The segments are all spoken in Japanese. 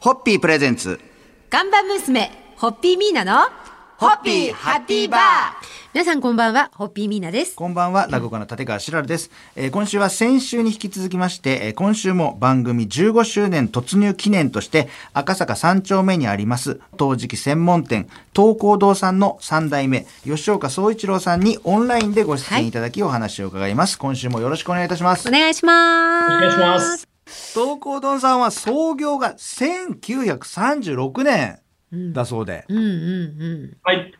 ホッピープレゼンツ看板娘ホッピーミーナのホッピーハッピーバー。皆さんこんばんは、ホッピーミーナです。こんばんは、落語家の立川しらるです。今週は先週に引き続きまして、今週も番組15周年突入記念として赤坂3丁目にあります陶磁器専門店東光堂さんの3代目吉岡総一郎さんにオンラインでご出演いただき、お話を伺います。今週もよろしくお願いいたします。お願いします。お願いします。東光堂さんは創業が1936年だそうで、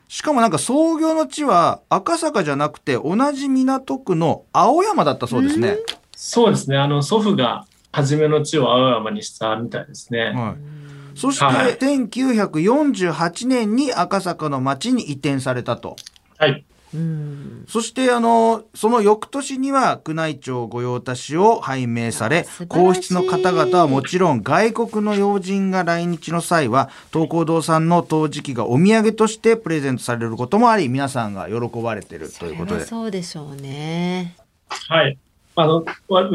しかもなんか創業の地は赤坂じゃなくて同じ港区の青山だったそうですね。そうですね、祖父が初めの地を青山にしたみたいですね。そして、1948年に赤坂の町に移転されたと。そしてその翌年には宮内庁御用達を拝命され、皇室の方々はもちろん外国の要人が来日の際は東光堂さんの陶磁器がお土産としてプレゼントされることもあり、皆さんが喜ばれているということで。そうでしょうね。はい、う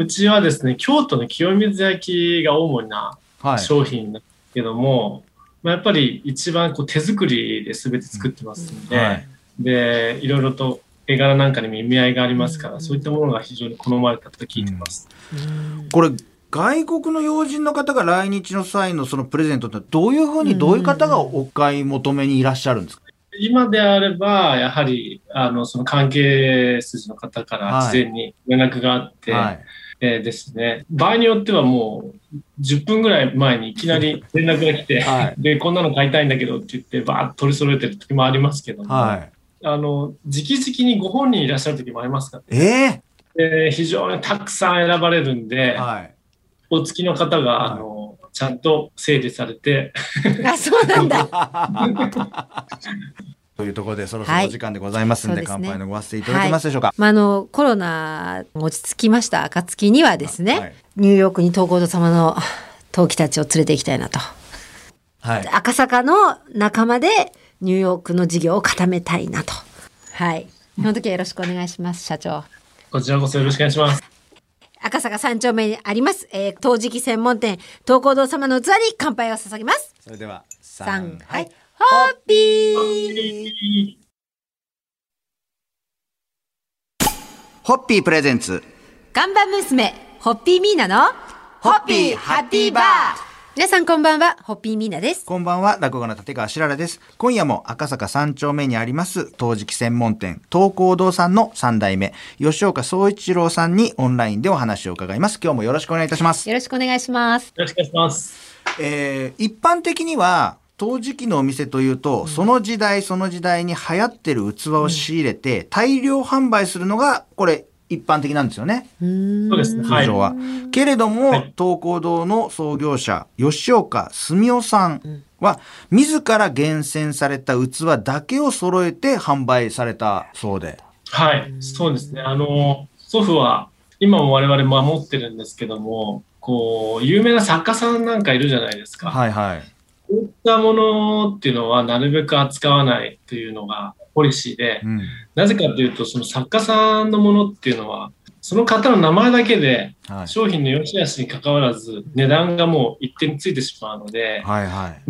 ちはですね、京都の清水焼が主な商品なんですけども、やっぱり一番手作りで全て作ってますので、でいろいろと絵柄なんかにも意味合いがありますから、そういったものが非常に好まれたと聞いてます。これ外国の要人の方が来日の際のそのプレゼントってどういうふうに、どういう方がお買い求めにいらっしゃるんですか？今であればやはりその関係筋の方から事前に連絡があって、ですね、場合によってはもう10分ぐらい前にいきなり連絡が来て、でこんなの買いたいんだけどって言ってバーッと取り揃えてる時もありますけども、直々にご本人いらっしゃる時もありますから、非常にたくさん選ばれるんで、お付きの方が、ちゃんと整理されてそうなんだというところで、そろそろお時間でございますので、乾杯のご発声いただけますでしょうか。コロナ落ち着きました暁にはですね、ニューヨークに東光堂様の陶器たちを連れて行きたいなと、赤坂の仲間でニューヨークの事業を固めたいなと。その時はよろしくお願いします、社長。こちらこそよろしくお願いします。赤坂3丁目にあります、陶磁器専門店東光堂様の器に乾杯を捧げます。それでは3杯ホッピー。ホッピープレゼンツ看板娘ホッピーミーナのホッピーハッピーバー。皆さんこんばんは、ホッピーミーナです。こんばんは、落語家の立川しらるです。今夜も赤坂3丁目にあります陶磁器専門店東光堂さんの3代目吉岡総一郎さんにオンラインでお話を伺います。今日もよろしくお願いいたします。よろしくお願いします。よろしくお願いします。一般的には陶磁器のお店というと、その時代その時代に流行ってる器を仕入れて、大量販売するのがこれ一般的なんですよね。そうですね。通常は。けれども、東光堂の創業者、吉岡澄夫さんは、自ら厳選された器だけを揃えて販売されたそうで。そうですね。祖父は、今も我々守ってるんですけども、有名な作家さんなんかいるじゃないですか。そういったものっていうのは、なるべく扱わないというのが、ポリシーで、なぜかというと、その作家さんのものっていうのはその方の名前だけで商品の良し悪しに関わらず値段がもう一定についてしまうので、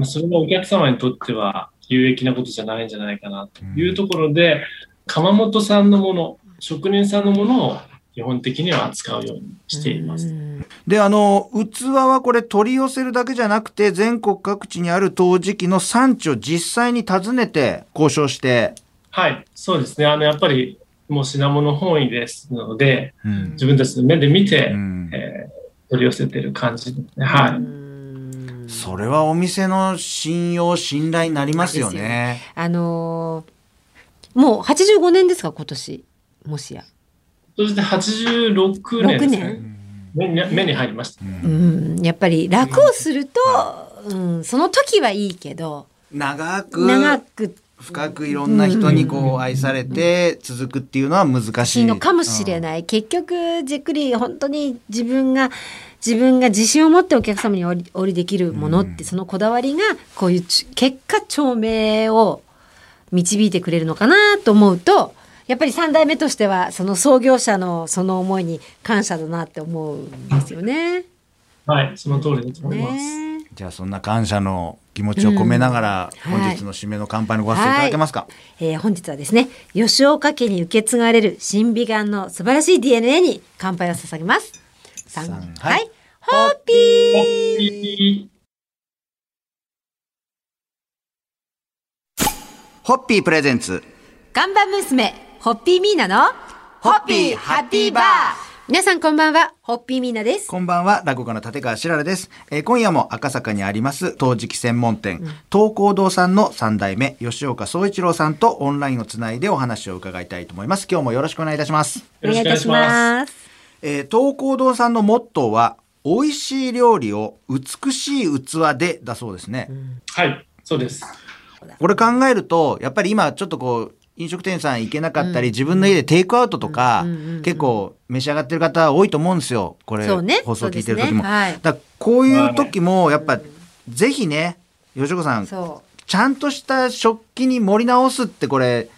それがお客様にとっては有益なことじゃないんじゃないかなというところで、窯元さんのもの、職人さんのものを基本的には扱うようにしています。で、器はこれ取り寄せるだけじゃなくて、全国各地にある陶磁器の産地を実際に訪ねて交渉して。そうですね。やっぱりもう品物本位ですので、自分たちの目で見て、取り寄せてる感じですね。それはお店の信用信頼になりますよね。もう85年ですか、今年もしや。そして86年ですね。目に入りました。やっぱり楽をすると、その時はいいけど長く深くいろんな人に愛されて続くっていうのは難しいのかもしれない。結局じっくり本当に自分が自信を持ってお客様にお売りできるものって、そのこだわりがこういう結果長命を導いてくれるのかなと思うと、やっぱり3代目としてはその創業者のその思いに感謝だなって思うんですよね。その通りだと思います。じゃあそんな感謝の気持ちを込めながら、本日の締めの乾杯のご発声いただけますか。本日はですね、吉岡家に受け継がれる新美顔の素晴らしい DNA に乾杯を捧げます。はい、ホッピーホッピープレゼンツ看板娘ホッピーミーナのホッピーハッピーバー。皆さんこんばんは、ホッピーミーナです。こんばんは、落語家の立川しららです。今夜も赤坂にあります陶磁器専門店、東光堂さんの3代目吉岡総一郎さんとオンラインをつないでお話を伺いたいと思います。今日もよろしくお願いいたします。お願いいたします。東光堂さんのモットーは美味しい料理を美しい器でだそうですね、はい、そうです。これ考えるとやっぱり今ちょっとこう飲食店さん行けなかったり、自分の家でテイクアウトとか、結構召し上がってる方多いと思うんですよ、これ、ね、放送聞いてる時も、ね、はい、だこういう時もやっぱぜひね、吉岡さんちゃんとした食器に盛り直すってこれ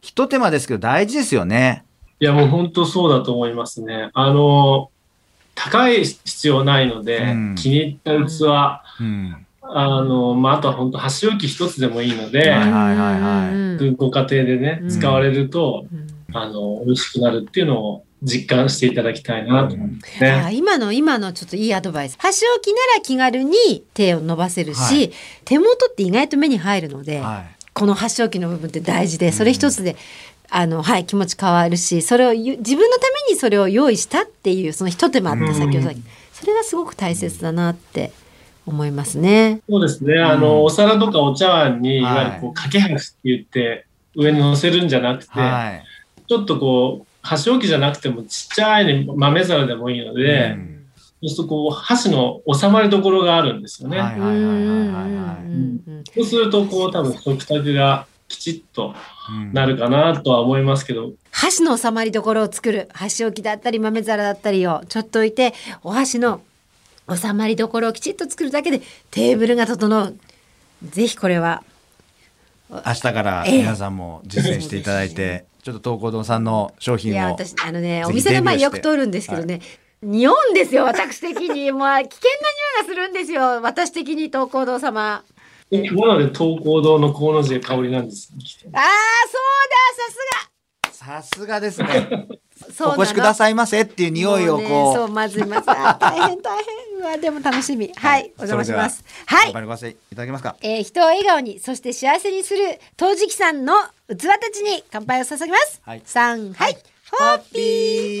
ひと手間ですけど大事ですよね。いやもう本当そうだと思いますね。高い必要ないので、気に入った器、まあ、あとは本当箸置き一つでもいいので、ご家庭でね使われると、美味しくなるっていうのを実感していただきたいなと思うんですね。今のちょっといいアドバイス。箸置きなら気軽に手を伸ばせるし、手元って意外と目に入るので、この箸置きの部分って大事で、それ一つで気持ち変わるし、それを自分のためにそれを用意したっていうその一手間って先ほど、それがすごく大切だなって思いますね。そうですね。お皿とかお茶碗にいわゆるこうかけ箸って言って上に乗せるんじゃなくて、ちょっとこう箸置きじゃなくてもちっちゃい豆皿でもいいので、そうするとこう箸の収まりどころがあるんですよね。そうするとこう多分食卓がきちっとなるかなとは思いますけど、箸の収まりどころを作る、箸置きだったり豆皿だったりをちょっと置いてお箸の収まりどころをきちっと作るだけでテーブルが整う。ぜひこれは明日から皆さんも実践していただいて、ちょっと東光堂さんの商品を。いや私お店の前よく通るんですけどね、匂うんですよ私的に。もう危険な匂いがするんですよ私的に、東光堂様なので。東光堂のコウノジで香りなんです。ああ、そうだ、さすがですね。お越しくださいませっていう匂いをこう。そう、まず大変。わでも楽しみ。はい、お邪魔します。はい。頑張ります。いただけますか。人を笑顔に、そして幸せにする陶磁器さんの器たちに乾杯を捧げます。3、はい。ホッピー。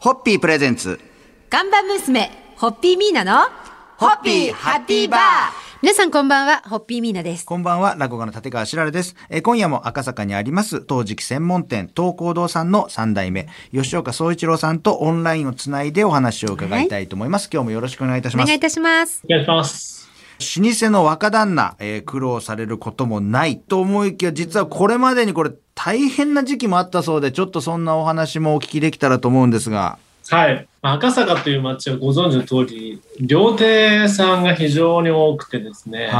ホッピープレゼンツ。看板娘ホッピーミーナのホッピーハッピーバー。皆さんこんばんは、ホッピーミーナです。こんばんは、落語家の立川しららです。今夜も赤坂にあります陶磁器専門店東光堂さんの3代目吉岡総一郎さんとオンラインをつないでお話を伺いたいと思います。今日もよろしくお願いいたします。お願いいたします。老舗の若旦那、苦労されることもないと思いきや、実はこれまでにこれ大変な時期もあったそうで、ちょっとそんなお話もお聞きできたらと思うんですが。はい、赤坂という町はご存知の通り料亭さんが非常に多くてですね、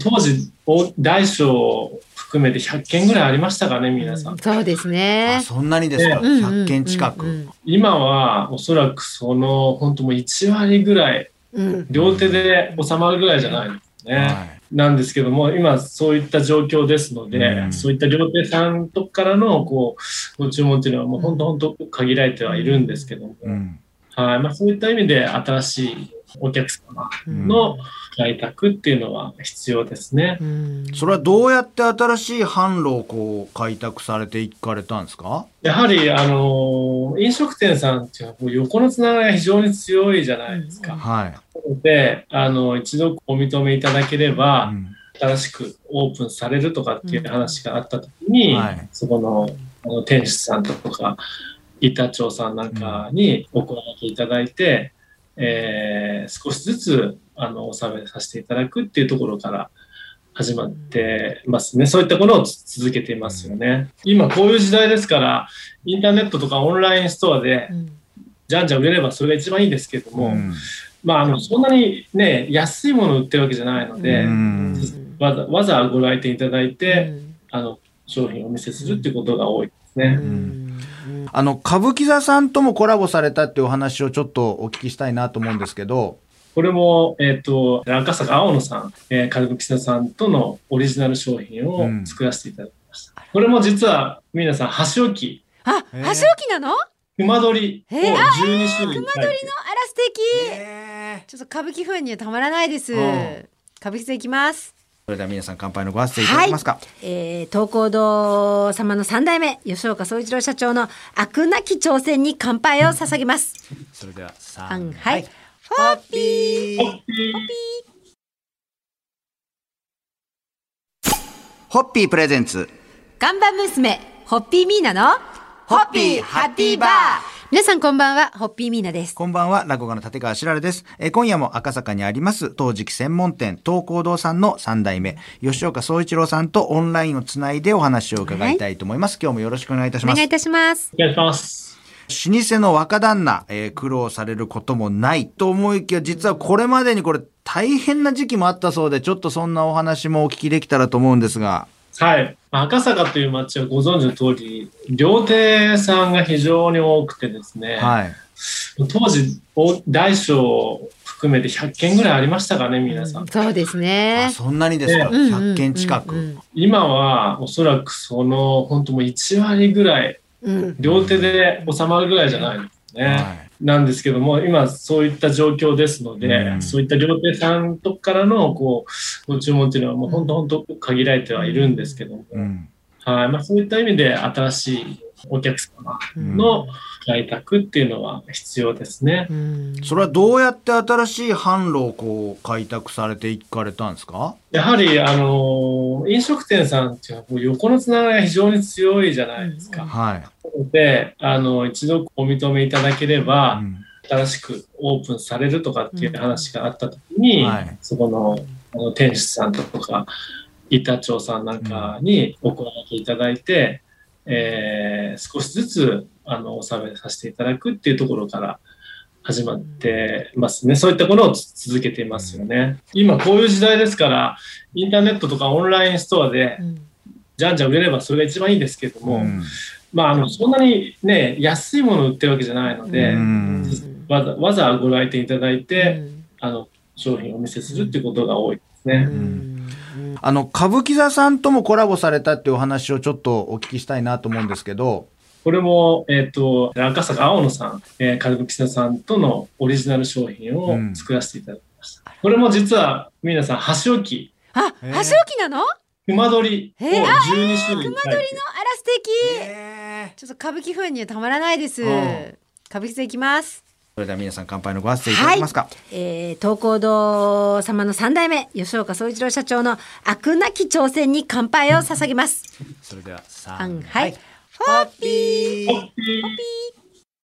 当時大小含めて100軒ぐらいありましたかね皆さん。そうですね。そんなにですか。100軒近く。今はおそらくその本当もう1割ぐらい、料亭で収まるぐらいじゃないですね、なんですけども、今そういった状況ですので、そういった料亭さんとからのこうご注文というのはもう本当限られてはいるんですけども、そういった意味で新しいお客様の開拓っていうのは必要ですね。それはどうやって新しい販路をこう開拓されていかれたんですか。やはり飲食店さんっていうのはこう横のつながりが非常に強いじゃないですか、で一度お認めいただければ、新しくオープンされるとかっていう話があった時に、そこの店主さんとか板長さんなんかにお声掛けいただいて、少しずつ納めさせていただくっていうところから始まってますね。そういったものを続けていますよね。今こういう時代ですから、インターネットとかオンラインストアでじゃんじゃん売れればそれが一番いいんですけれども、そんなにね安いものを売ってるわけじゃないので、わざご来店いただいて商品をお見せするっていうことが多いですね。歌舞伎座さんともコラボされたっていうお話をちょっとお聞きしたいなと思うんですけど。これも、赤坂青野さん、歌舞伎座さんとのオリジナル商品を作らせていただきました。これも実は皆さん箸置き。あ、箸置きなの？熊取を12種類。熊取のあら素敵。ちょっと歌舞伎風にはたまらないです。歌舞伎座行きます。それでは皆さん乾杯のご挨拶いただけますか。はい、東光堂様の3代目吉岡総一郎社長の飽くなき挑戦に乾杯を捧げます。それでは3杯。ホッピーホッピーホッピープレゼンツ看板娘ホッピーミーナのホッピーハッピーバー。皆さんこんばんは、ホッピーミーナです。こんばんは、落語家の立川しららです。今夜も赤坂にあります陶磁器専門店東光堂さんの3代目吉岡総一郎さんとオンラインをつないでお話を伺いたいと思います。今日もよろしくお願いいたします。お願いいたします。お願いします。老舗の若旦那、苦労されることもないと思いきや、実はこれまでにこれ大変な時期もあったそうで、ちょっとそんなお話もお聞きできたらと思うんですが。はい、赤坂という町はご存知の通り料亭さんが非常に多くてですね、はい、当時大小含めて100軒ぐらいありましたかね、皆さん。そうですね。あ、そんなにですか。100軒近く、今はおそらくその本当もう1割ぐらい、両手で収まるぐらいじゃないですね、なんですけども、今そういった状況ですので、そういった料亭さんとからのこうご注文というのはもう本当限られてはいるんですけども、そういった意味で新しいお客様の開拓っていうのは必要ですね。それはどうやって新しい販路をこう開拓されていかれたんですか？やはり飲食店さんっていうのは横のつながりが非常に強いじゃないですか。で、一度お認めいただければ、新しくオープンされるとかっていう話があった時に、そこの店主さんとか板長さんなんかにお声掛けいただいて、少しずつ納めさせていただくっていうところから始まってますね。そういったことを続けていますよね。今こういう時代ですから、インターネットとかオンラインストアでじゃんじゃん売れればそれが一番いいんですけれども、そんなにね安いものを売ってるわけじゃないので、わざご来店いただいて、商品をお見せするっていうことが多いですね。歌舞伎座さんともコラボされたっていうお話をちょっとお聞きしたいなと思うんですけど。これも、赤坂青野さん、歌舞伎座さんとのオリジナル商品を作らせていただきました。これも実は皆さん箸置き。あ、箸置きなの？熊取を12種類。熊取のあら素敵。ちょっと歌舞伎風にはたまらないです。歌舞伎座行きます。それでは皆さん乾杯のご挨拶いただけますか。東光堂様の3代目吉岡総一郎社長の飽くなき挑戦に乾杯を捧げます。それでは3杯。ホッピーホッピー